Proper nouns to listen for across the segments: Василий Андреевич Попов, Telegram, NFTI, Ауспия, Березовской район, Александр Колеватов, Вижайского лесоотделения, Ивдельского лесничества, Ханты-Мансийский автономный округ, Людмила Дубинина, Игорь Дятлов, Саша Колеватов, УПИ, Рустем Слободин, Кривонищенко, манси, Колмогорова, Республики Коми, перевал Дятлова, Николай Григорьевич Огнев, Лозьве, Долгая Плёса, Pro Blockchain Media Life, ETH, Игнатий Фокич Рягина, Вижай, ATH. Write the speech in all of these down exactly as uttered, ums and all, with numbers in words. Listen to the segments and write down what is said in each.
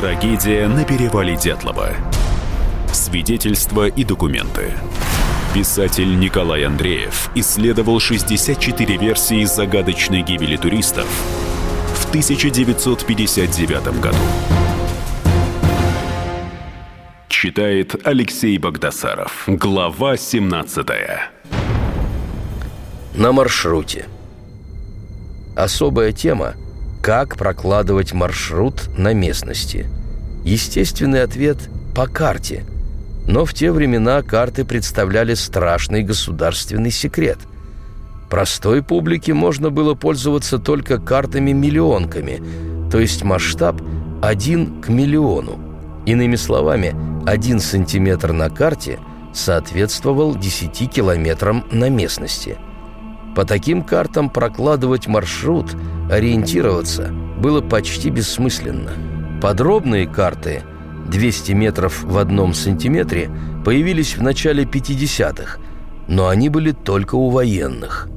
Трагедия на перевале Дятлова. Свидетельства и документы. Писатель Николай Андреев исследовал шестьдесят четыре версии загадочной гибели туристов в тысяча девятьсот пятьдесят девятом году. Читает Алексей Богдасаров. Глава семнадцатая. На маршруте. Особая тема – как прокладывать маршрут на местности. Естественный ответ – по карте. Но в те времена карты представляли страшный государственный секрет. Простой публике можно было пользоваться только картами-миллионками, то есть масштаб один к миллиону. Иными словами, один сантиметр на карте соответствовал десяти километрам на местности. По таким картам прокладывать маршрут, ориентироваться было почти бессмысленно. Подробные карты двести метров в одном сантиметре появились в начале пятидесятых, но они были только у военных.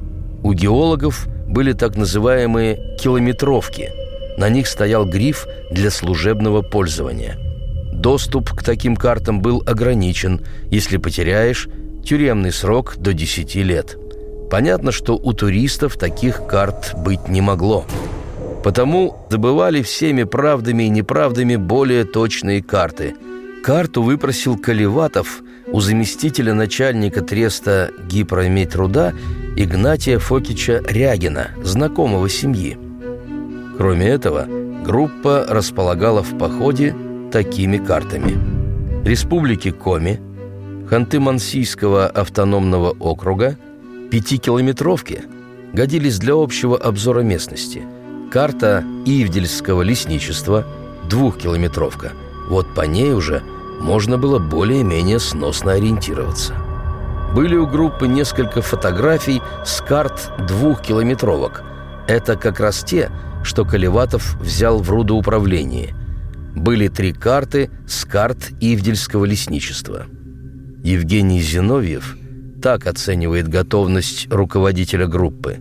У геологов были так называемые «километровки». На них стоял гриф для служебного пользования. Доступ к таким картам был ограничен. Если потеряешь, тюремный срок до десяти лет. Понятно, что у туристов таких карт быть не могло. Потому добывали всеми правдами и неправдами более точные карты. Карту выпросил Колеватов у заместителя начальника треста Гипрометруда Игнатия Фокича Рягина, знакомого семьи. Кроме этого, группа располагала в походе такими картами: Республики Коми, Ханты-Мансийского автономного округа, пятикилометровки, годились для общего обзора местности. Карта Ивдельского лесничества, двухкилометровка. Вот по ней уже можно было более-менее сносно ориентироваться. Были у группы несколько фотографий с карт двухкилометровок. Это как раз те, что Колеватов взял в рудоуправлении. Были три карты с карт Ивдельского лесничества. Евгений Зиновьев так оценивает готовность руководителя группы.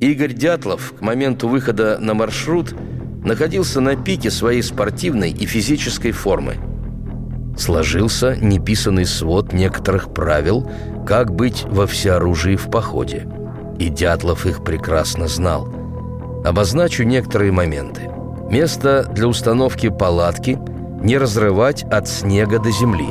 Игорь Дятлов к моменту выхода на маршрут находился на пике своей спортивной и физической формы. Сложился неписанный свод некоторых правил, как быть во всеоружии в походе. И Дятлов их прекрасно знал. Обозначу некоторые моменты. Место для установки палатки не разрывать от снега до земли.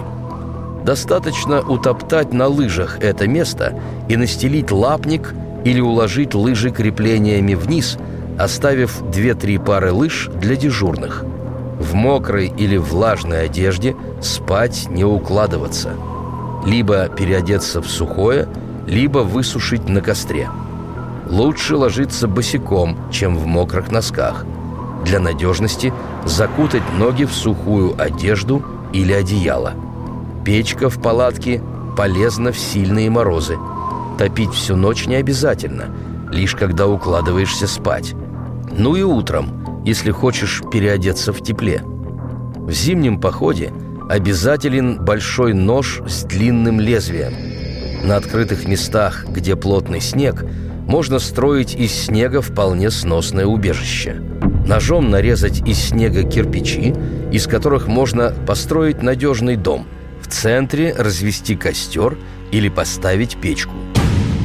Достаточно утоптать на лыжах это место и настелить лапник или уложить лыжи креплениями вниз, оставив две-три пары лыж для дежурных. В мокрой или влажной одежде спать не укладываться. Либо переодеться в сухое, либо высушить на костре. Лучше ложиться босиком, чем в мокрых носках. Для надежности закутать ноги в сухую одежду или одеяло. Печка в палатке полезна в сильные морозы. Топить всю ночь не обязательно, лишь когда укладываешься спать. Ну и утром, если хочешь переодеться в тепле. В зимнем походе обязателен большой нож с длинным лезвием. На открытых местах, где плотный снег, можно строить из снега вполне сносное убежище. Ножом нарезать из снега кирпичи, из которых можно построить надежный дом. В центре развести костер или поставить печку.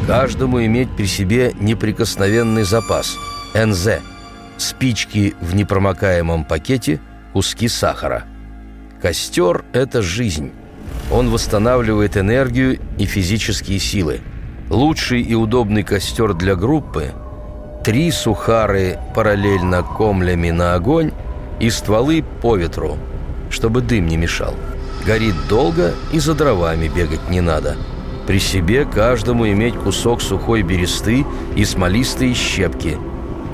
Каждому иметь при себе неприкосновенный запас – эн зэ, спички в непромокаемом пакете, куски сахара. Костер – это жизнь. Он восстанавливает энергию и физические силы. Лучший и удобный костер для группы – три сухары параллельно комлями на огонь и стволы по ветру, чтобы дым не мешал. Горит долго и за дровами бегать не надо. При себе каждому иметь кусок сухой бересты и смолистые щепки.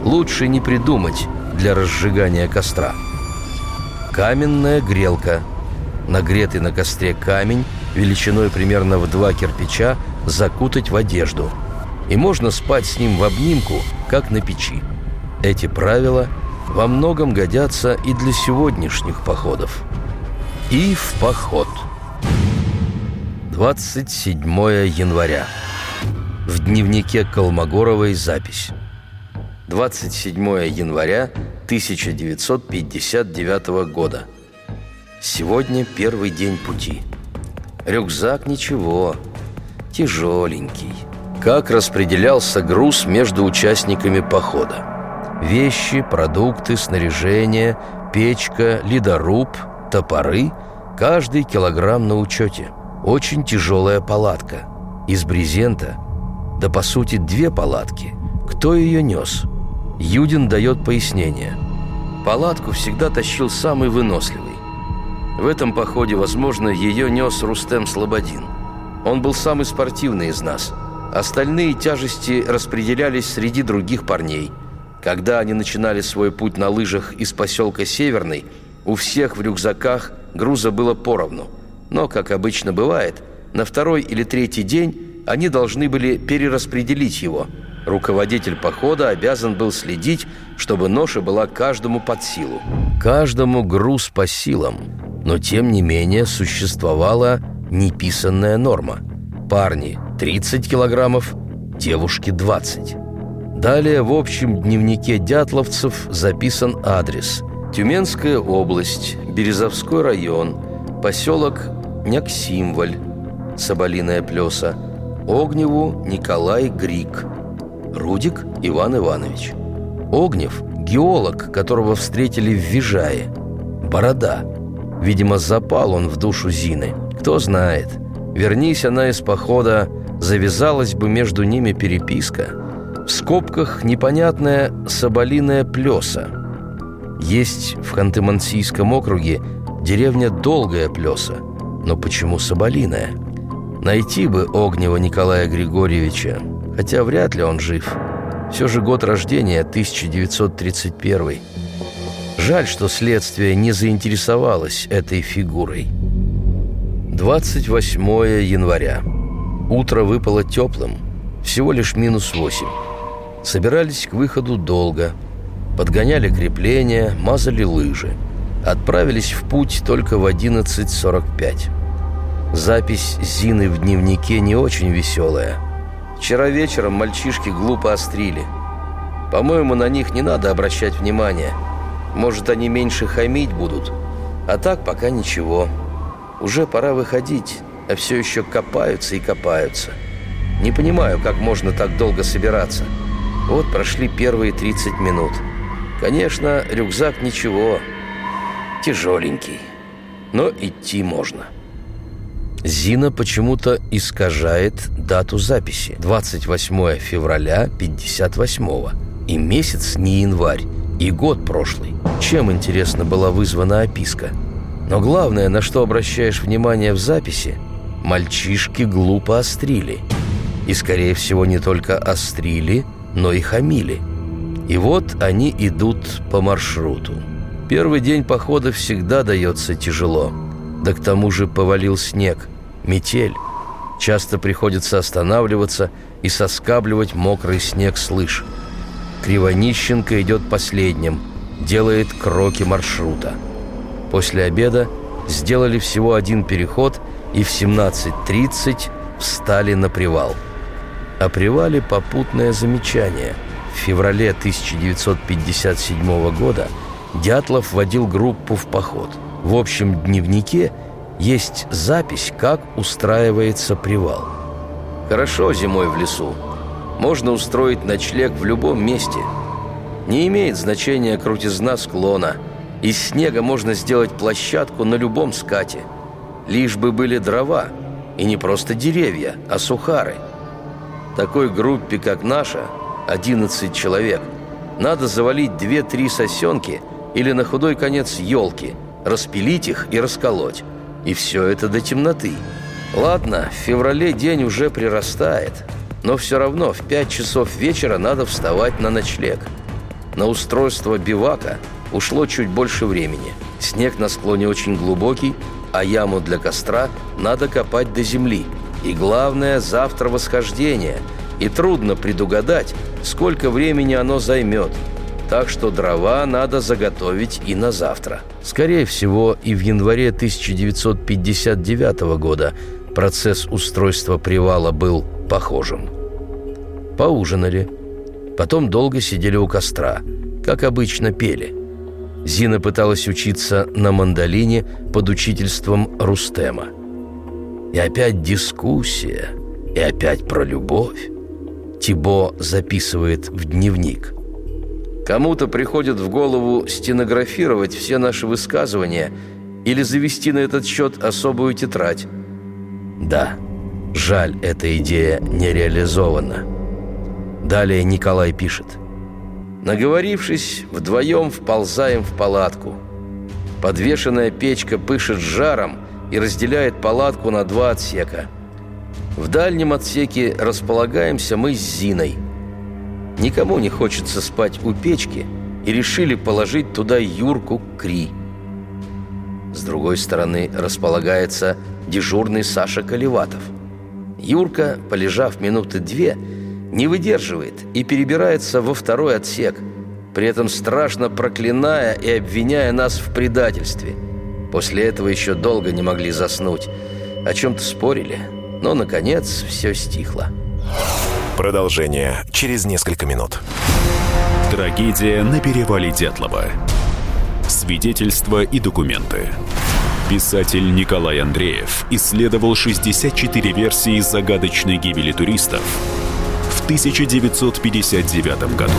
Лучше не придумать для разжигания костра. Каменная грелка. Нагретый на костре камень величиной примерно в два кирпича закутать в одежду. И можно спать с ним в обнимку, как на печи. Эти правила во многом годятся и для сегодняшних походов. И в поход. двадцать седьмого января. В дневнике Колмогоровой запись. двадцать седьмого января тысяча девятьсот пятьдесят девятого года. Сегодня первый день пути. Рюкзак ничего, тяжеленький. Как распределялся груз между участниками похода? Вещи, продукты, снаряжение, печка, ледоруб, топоры. Каждый килограмм на учете. Очень тяжелая палатка. Из брезента, да по сути две палатки. Кто ее нес? Юдин дает пояснение. Палатку всегда тащил самый выносливый. В этом походе, возможно, ее нес Рустем Слободин. Он был самый спортивный из нас. Остальные тяжести распределялись среди других парней. Когда они начинали свой путь на лыжах из поселка Северный, у всех в рюкзаках груза было поровну. Но, как обычно бывает, на второй или третий день они должны были перераспределить его. Руководитель похода обязан был следить, чтобы ноша была каждому под силу. Каждому груз по силам. Но, тем не менее, существовала неписанная норма. Парни – тридцать килограммов, девушки – двадцать. Далее в общем дневнике дятловцев записан адрес: Тюменская область, Березовской район, поселок Няксимволь, Соболиная плеса, Огневу Николай Грик, Рудик Иван Иванович. Огнев – геолог, которого встретили в Вижае. Борода. Видимо, запал он в душу Зины. Кто знает. Вернись она из похода, завязалась бы между ними переписка. В скобках непонятная Соболиная плеса. Есть в Ханты-Мансийском округе деревня Долгая Плёса, но почему Соболиная? Найти бы Огнева Николая Григорьевича, хотя вряд ли он жив. Все же год рождения тысяча девятьсот тридцать первый. Жаль, что следствие не заинтересовалось этой фигурой. двадцать восьмое января. Утро выпало теплым, всего лишь минус восемь. Собирались к выходу долго. Подгоняли крепления, мазали лыжи. Отправились в путь только в одиннадцать сорок пять. Запись Зины в дневнике не очень веселая. Вчера вечером мальчишки глупо острили. По-моему, на них не надо обращать внимания. Может, они меньше хамить будут. А так пока ничего. Уже пора выходить, а все еще копаются и копаются. Не понимаю, как можно так долго собираться. Вот прошли первые тридцать минут. Конечно, рюкзак ничего, тяжеленький, но идти можно. Зина почему-то искажает дату записи. двадцать восьмое февраля пятьдесят восьмого. И месяц не январь, и год прошлый. Чем, интересно, была вызвана описка? Но главное, на что обращаешь внимание в записи – мальчишки глупо острили. И, скорее всего, не только острили, но и хамили. И вот они идут по маршруту. Первый день похода всегда дается тяжело. Да к тому же повалил снег, метель. Часто приходится останавливаться и соскабливать мокрый снег с лыж. Кривонищенко идет последним, делает кроки маршрута. После обеда сделали всего один переход и в семнадцать тридцать встали на привал. О привале попутное замечание. В феврале тысяча девятьсот пятьдесят седьмого года Дятлов водил группу в поход. В общем дневнике есть запись, как устраивается привал. Хорошо зимой в лесу. Можно устроить ночлег в любом месте. Не имеет значения крутизна склона. Из снега можно сделать площадку на любом скате. Лишь бы были дрова. И не просто деревья, а сухары. Такой группе, как наша, одиннадцать человек, надо завалить две-три сосенки или на худой конец елки, распилить их и расколоть. И все это до темноты. Ладно, в феврале день уже прирастает, но все равно в пять часов вечера надо вставать на ночлег. На устройство бивака ушло чуть больше времени. Снег на склоне очень глубокий, а яму для костра надо копать до земли. И главное, завтра восхождение, и трудно предугадать, сколько времени оно займет. Так что дрова надо заготовить и на завтра. Скорее всего, и в январе тысяча девятьсот пятьдесят девятого года процесс устройства привала был похожим. Поужинали. Потом долго сидели у костра. Как обычно, пели. Зина пыталась учиться на мандолине под учительством Рустема. И опять дискуссия, и опять про любовь. Тибо записывает в дневник. Кому-то приходит в голову стенографировать все наши высказывания или завести на этот счет особую тетрадь. Да, жаль, эта идея не реализована. Далее Николай пишет. Наговорившись, вдвоем вползаем в палатку. Подвешенная печка пышет жаром и разделяет палатку на два отсека. В дальнем отсеке располагаемся мы с Зиной. Никому не хочется спать у печки, и решили положить туда Юрку Кри. С другой стороны располагается дежурный Саша Колеватов. Юрка, полежав минуты две, не выдерживает и перебирается во второй отсек, при этом страшно проклиная и обвиняя нас в предательстве. После этого еще долго не могли заснуть. О чем-то спорили, но, наконец, все стихло. Продолжение через несколько минут. Трагедия на перевале Дятлова. Свидетельства и документы. Писатель Николай Андреев исследовал шестьдесят четыре версии загадочной гибели туристов в тысяча девятьсот пятьдесят девятом году.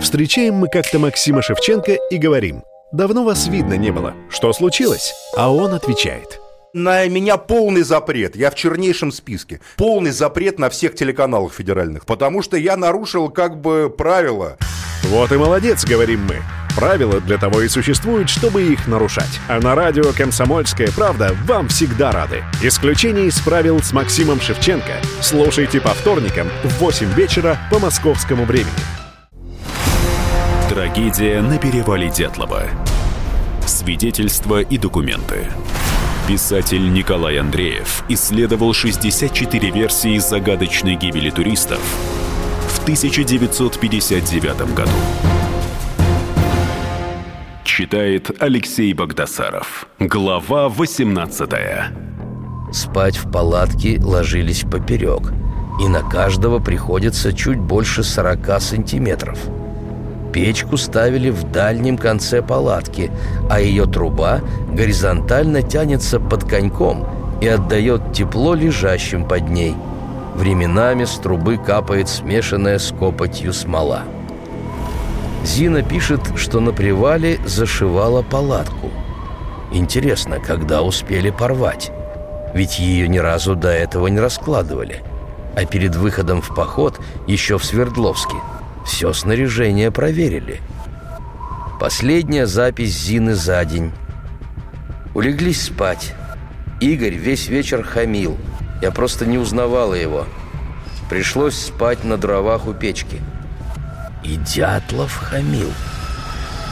Встречаем мы как-то Максима Шевченко и говорим: «Давно вас видно не было. Что случилось?» А он отвечает: «На меня полный запрет. Я в чернейшем списке. Полный запрет на всех телеканалах федеральных, потому что я нарушил как бы правила». Вот и молодец, говорим мы. Правила для того и существуют, чтобы их нарушать. А на радио «Комсомольская правда» вам всегда рады. Исключение из правил с Максимом Шевченко. Слушайте по вторникам в восемь вечера по московскому времени. Трагедия на перевале Дятлова. Свидетельства и документы. Писатель Николай Андреев исследовал шестьдесят четыре версии загадочной гибели туристов в тысяча девятьсот пятьдесят девятом году. Читает Алексей Богдасаров. Глава восемнадцатая. Спать в палатке ложились поперек, и на каждого приходится чуть больше сорока сантиметров. Печку ставили в дальнем конце палатки, а ее труба горизонтально тянется под коньком и отдает тепло лежащим под ней. Временами с трубы капает смешанная с копотью смола. Зина пишет, что на привале зашивала палатку. Интересно, когда успели порвать? Ведь ее ни разу до этого не раскладывали. А перед выходом в поход, еще в Свердловске, все снаряжение проверили. Последняя запись Зины за день. Улеглись спать. Игорь весь вечер хамил. Я просто не узнавала его. Пришлось спать на дровах у печки. И Дятлов хамил.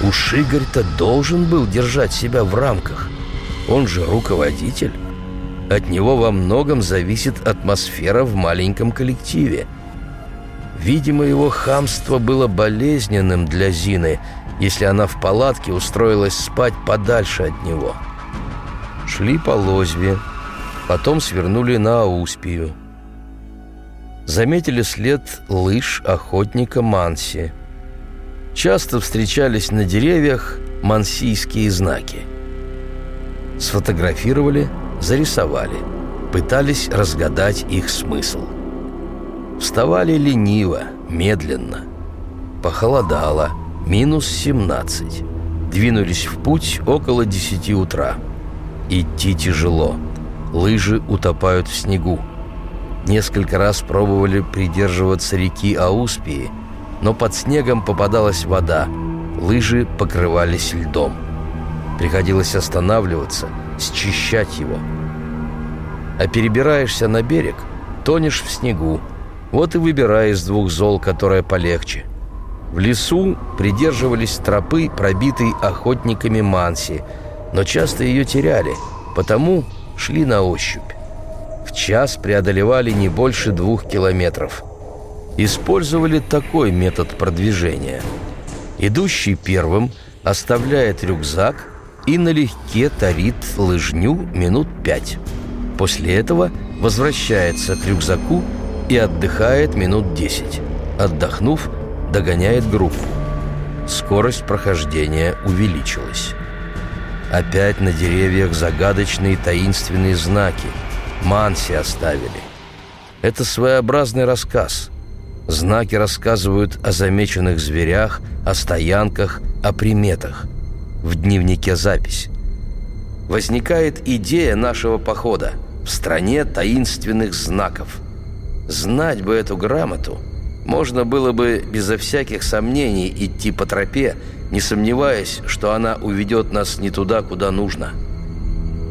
Уж Игорь-то должен был держать себя в рамках. Он же руководитель. От него во многом зависит атмосфера в маленьком коллективе. Видимо, его хамство было болезненным для Зины, если она в палатке устроилась спать подальше от него. Шли по Лозьве, потом свернули на Ауспию. Заметили след лыж охотника Манси. Часто встречались на деревьях мансийские знаки. Сфотографировали, зарисовали, пытались разгадать их смысл. Вставали лениво, медленно. Похолодало, минус семнадцать. Двинулись в путь около десяти утра. Идти тяжело. Лыжи утопают в снегу. Несколько раз пробовали придерживаться реки Ауспии, но под снегом попадалась вода. Лыжи покрывались льдом. Приходилось останавливаться, счищать его. А перебираешься на берег, тонешь в снегу. Вот и выбирай из двух зол, которое полегче. В лесу придерживались тропы, пробитой охотниками манси, но часто ее теряли, потому шли на ощупь. В час преодолевали не больше двух километров. Использовали такой метод продвижения. Идущий первым оставляет рюкзак и налегке тарит лыжню минут пять. После этого возвращается к рюкзаку и отдыхает минут десять. Отдохнув, догоняет группу. скорость прохождения увеличилась. Опять на деревьях загадочные таинственные знаки. Манси оставили. Это своеобразный рассказ. Знаки рассказывают о замеченных зверях, о стоянках, о приметах. В дневнике запись. Возникает идея нашего похода в стране таинственных знаков. Знать бы эту грамоту, можно было бы безо всяких сомнений идти по тропе, не сомневаясь, что она уведет нас не туда, куда нужно.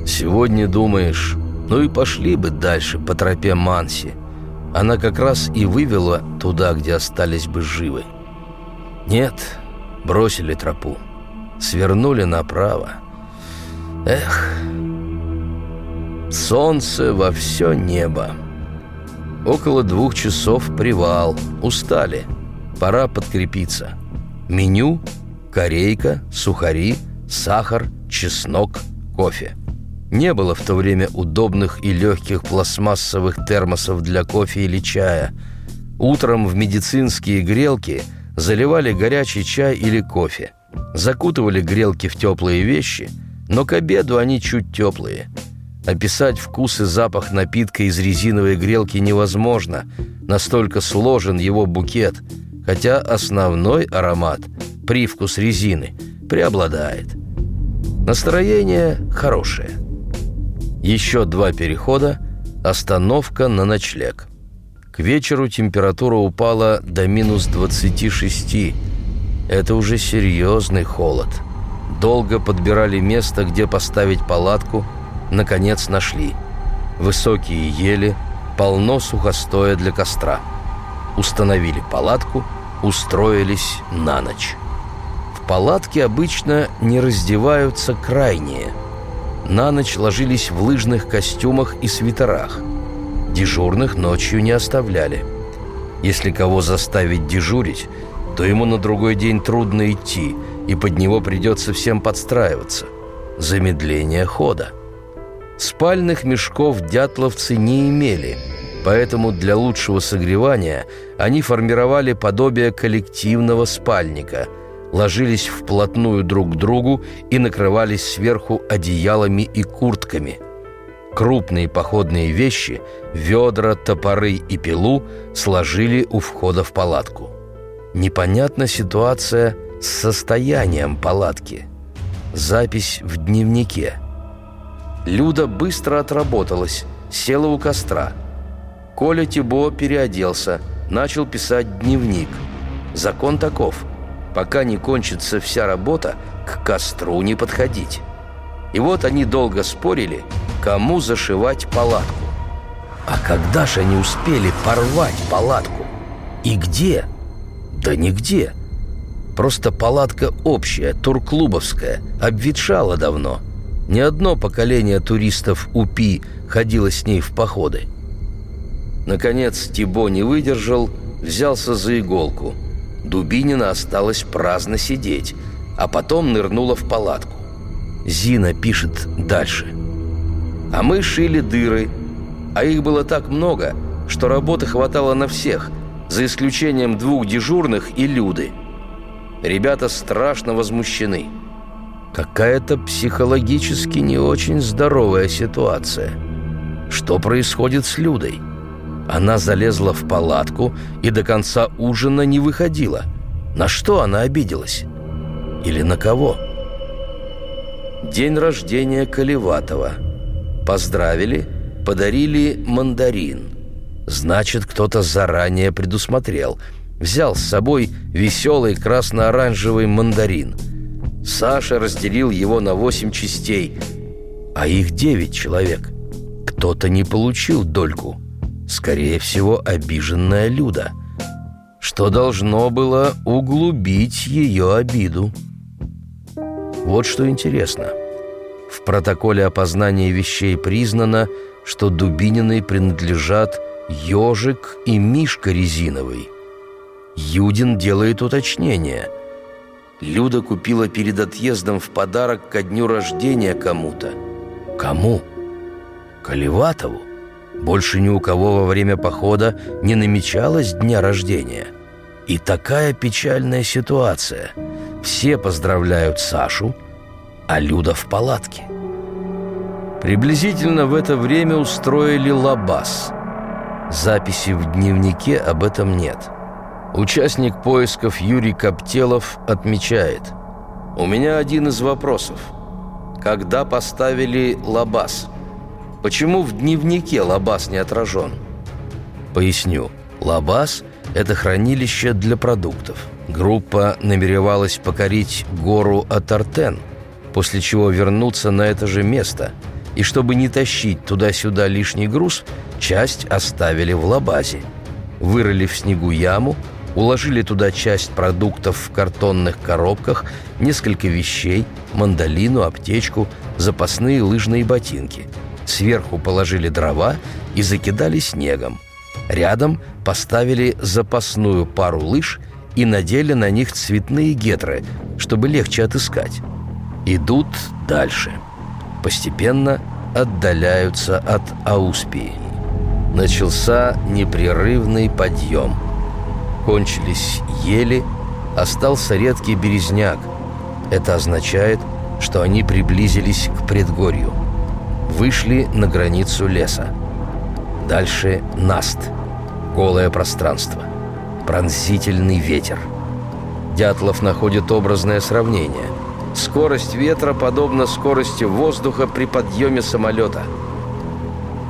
Сегодня думаешь, ну и пошли бы дальше по тропе Манси. Она как раз и вывела туда, где остались бы живы. Нет, бросили тропу, свернули направо. Эх, солнце во все небо. Около двух часов привал. Устали. Пора подкрепиться. Меню: корейка, сухари, сахар, чеснок, кофе. Не было в то время удобных и легких пластмассовых термосов для кофе или чая. Утром в медицинские грелки заливали горячий чай или кофе. Закутывали грелки в теплые вещи, но к обеду они чуть теплые. Описать вкус и запах напитка из резиновой грелки невозможно, настолько сложен его букет, хотя основной аромат, привкус резины, преобладает. Настроение хорошее. Еще два перехода, остановка на ночлег. К вечеру температура упала до минус двадцати шести. Это уже серьезный холод. Долго подбирали место, где поставить палатку. Наконец нашли. Высокие ели, полно сухостоя для костра. Установили палатку, устроились на ночь. В палатке обычно не раздеваются крайние. На ночь ложились в лыжных костюмах и свитерах. Дежурных ночью не оставляли. Если кого заставить дежурить, то ему на другой день трудно идти, и под него придется всем подстраиваться. Замедление хода. Спальных мешков дятловцы не имели, поэтому для лучшего согревания они формировали подобие коллективного спальника, ложились вплотную друг к другу и накрывались сверху одеялами и куртками. Крупные походные вещи, ведра, топоры и пилу сложили у входа в палатку. Непонятна ситуация с состоянием палатки. Запись в дневнике. Люда быстро отработалась, села у костра. Коля Тибо переоделся, начал писать дневник. Закон таков: пока не кончится вся работа, к костру не подходить. И вот они долго спорили, кому зашивать палатку. А когда же они успели порвать палатку? И где? Да нигде. Просто палатка общая, турклубовская, обветшала давно. Ни одно поколение туристов УПИ ходило с ней в походы. Наконец Тибо не выдержал, взялся за иголку. Дубинина осталась праздно сидеть, а потом нырнула в палатку. Зина пишет дальше. «А мы шили дыры, а их было так много, что работы хватало на всех, за исключением двух дежурных и Люды. Ребята страшно возмущены». Какая-то психологически не очень здоровая ситуация. Что происходит с Людой? Она залезла в палатку и до конца ужина не выходила. На что она обиделась? Или на кого? День рождения Колеватова. Поздравили, подарили мандарин. Значит, кто-то заранее предусмотрел. Взял с собой веселый красно-оранжевый мандарин. Саша разделил его на восемь частей, а их девять человек. Кто-то не получил дольку. Скорее всего, обиженная Люда, что должно было углубить ее обиду. Вот что интересно. В протоколе опознания вещей признано, что Дубининой принадлежат ежик и мишка резиновый. Юдин делает уточнение. Люда купила перед отъездом в подарок ко дню рождения кому-то. Кому? Колеватову? Больше ни у кого во время похода не намечалось дня рождения. И такая печальная ситуация. Все поздравляют Сашу, а Люда в палатке. Приблизительно в это время устроили лабаз. Записи в дневнике об этом нет. Участник поисков Юрий Коптелов отмечает: «У меня один из вопросов. Когда поставили лабаз? Почему в дневнике лабаз не отражен?» Поясню. Лабаз – это хранилище для продуктов. Группа намеревалась покорить гору Атартен, после чего вернуться на это же место. И чтобы не тащить туда-сюда лишний груз, часть оставили в лабазе. Вырыли в снегу яму, уложили туда часть продуктов в картонных коробках, несколько вещей, мандолину, аптечку, запасные лыжные ботинки. Сверху положили дрова и закидали снегом. Рядом поставили запасную пару лыж и надели на них цветные гетры, чтобы легче отыскать. Идут дальше. Постепенно отдаляются от Ауспии. Начался непрерывный подъем. Кончились ели, остался редкий березняк. Это означает, что они приблизились к предгорью. Вышли на границу леса. Дальше наст. Голое пространство. Пронзительный ветер. Дятлов находит образное сравнение. Скорость ветра подобна скорости воздуха при подъеме самолета.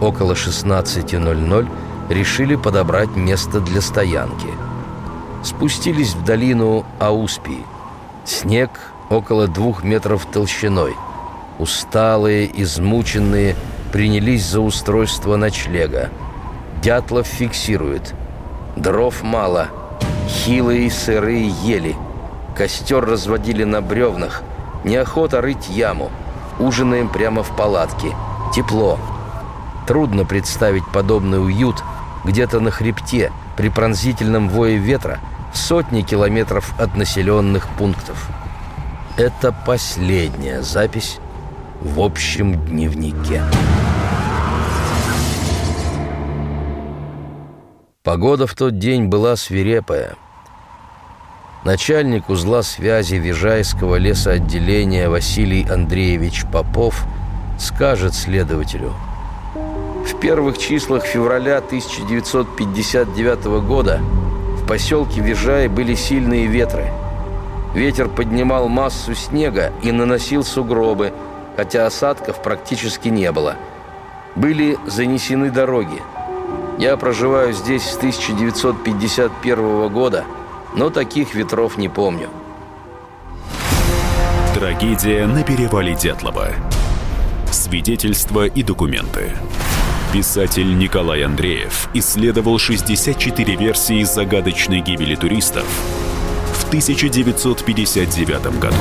Около шестнадцати ноль-ноль решили подобрать место для стоянки. Спустились в долину Ауспии. Снег около двух метров толщиной. Усталые, измученные, принялись за устройство ночлега. Дятлов фиксирует: дров мало, хилые сырые ели. Костер разводили на бревнах. Неохота рыть яму. Ужинаем прямо в палатке. Тепло. Трудно представить подобный уют где-то на хребте, при пронзительном вое ветра, в сотни километров от населенных пунктов. Это последняя запись в общем дневнике. Погода в тот день была свирепая. Начальник узла связи Вижайского лесоотделения Василий Андреевич Попов скажет следователю: в первых числах февраля тысяча девятьсот пятьдесят девятого года в поселке Вижай были сильные ветры. Ветер поднимал массу снега и наносил сугробы, хотя осадков практически не было. Были занесены дороги. Я проживаю здесь с тысяча девятьсот пятьдесят первого года, но таких ветров не помню. Трагедия на перевале Дятлова. Свидетельства и документы. Писатель Николай Андреев исследовал шестьдесят четыре версии загадочной гибели туристов в тысяча девятьсот пятьдесят девятом году.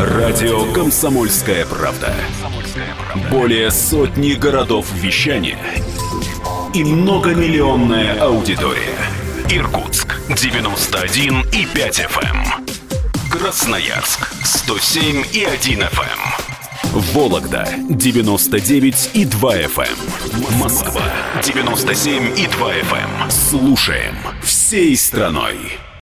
Радио «Комсомольская правда». Более сотни городов вещания и многомиллионная аудитория. Иркутск девяносто один и пять эф эм, Красноярск сто семь и один эф эм, Вологда девяносто девять и два эф эм, Москва девяносто семь и два эф эм. Слушаем всей страной.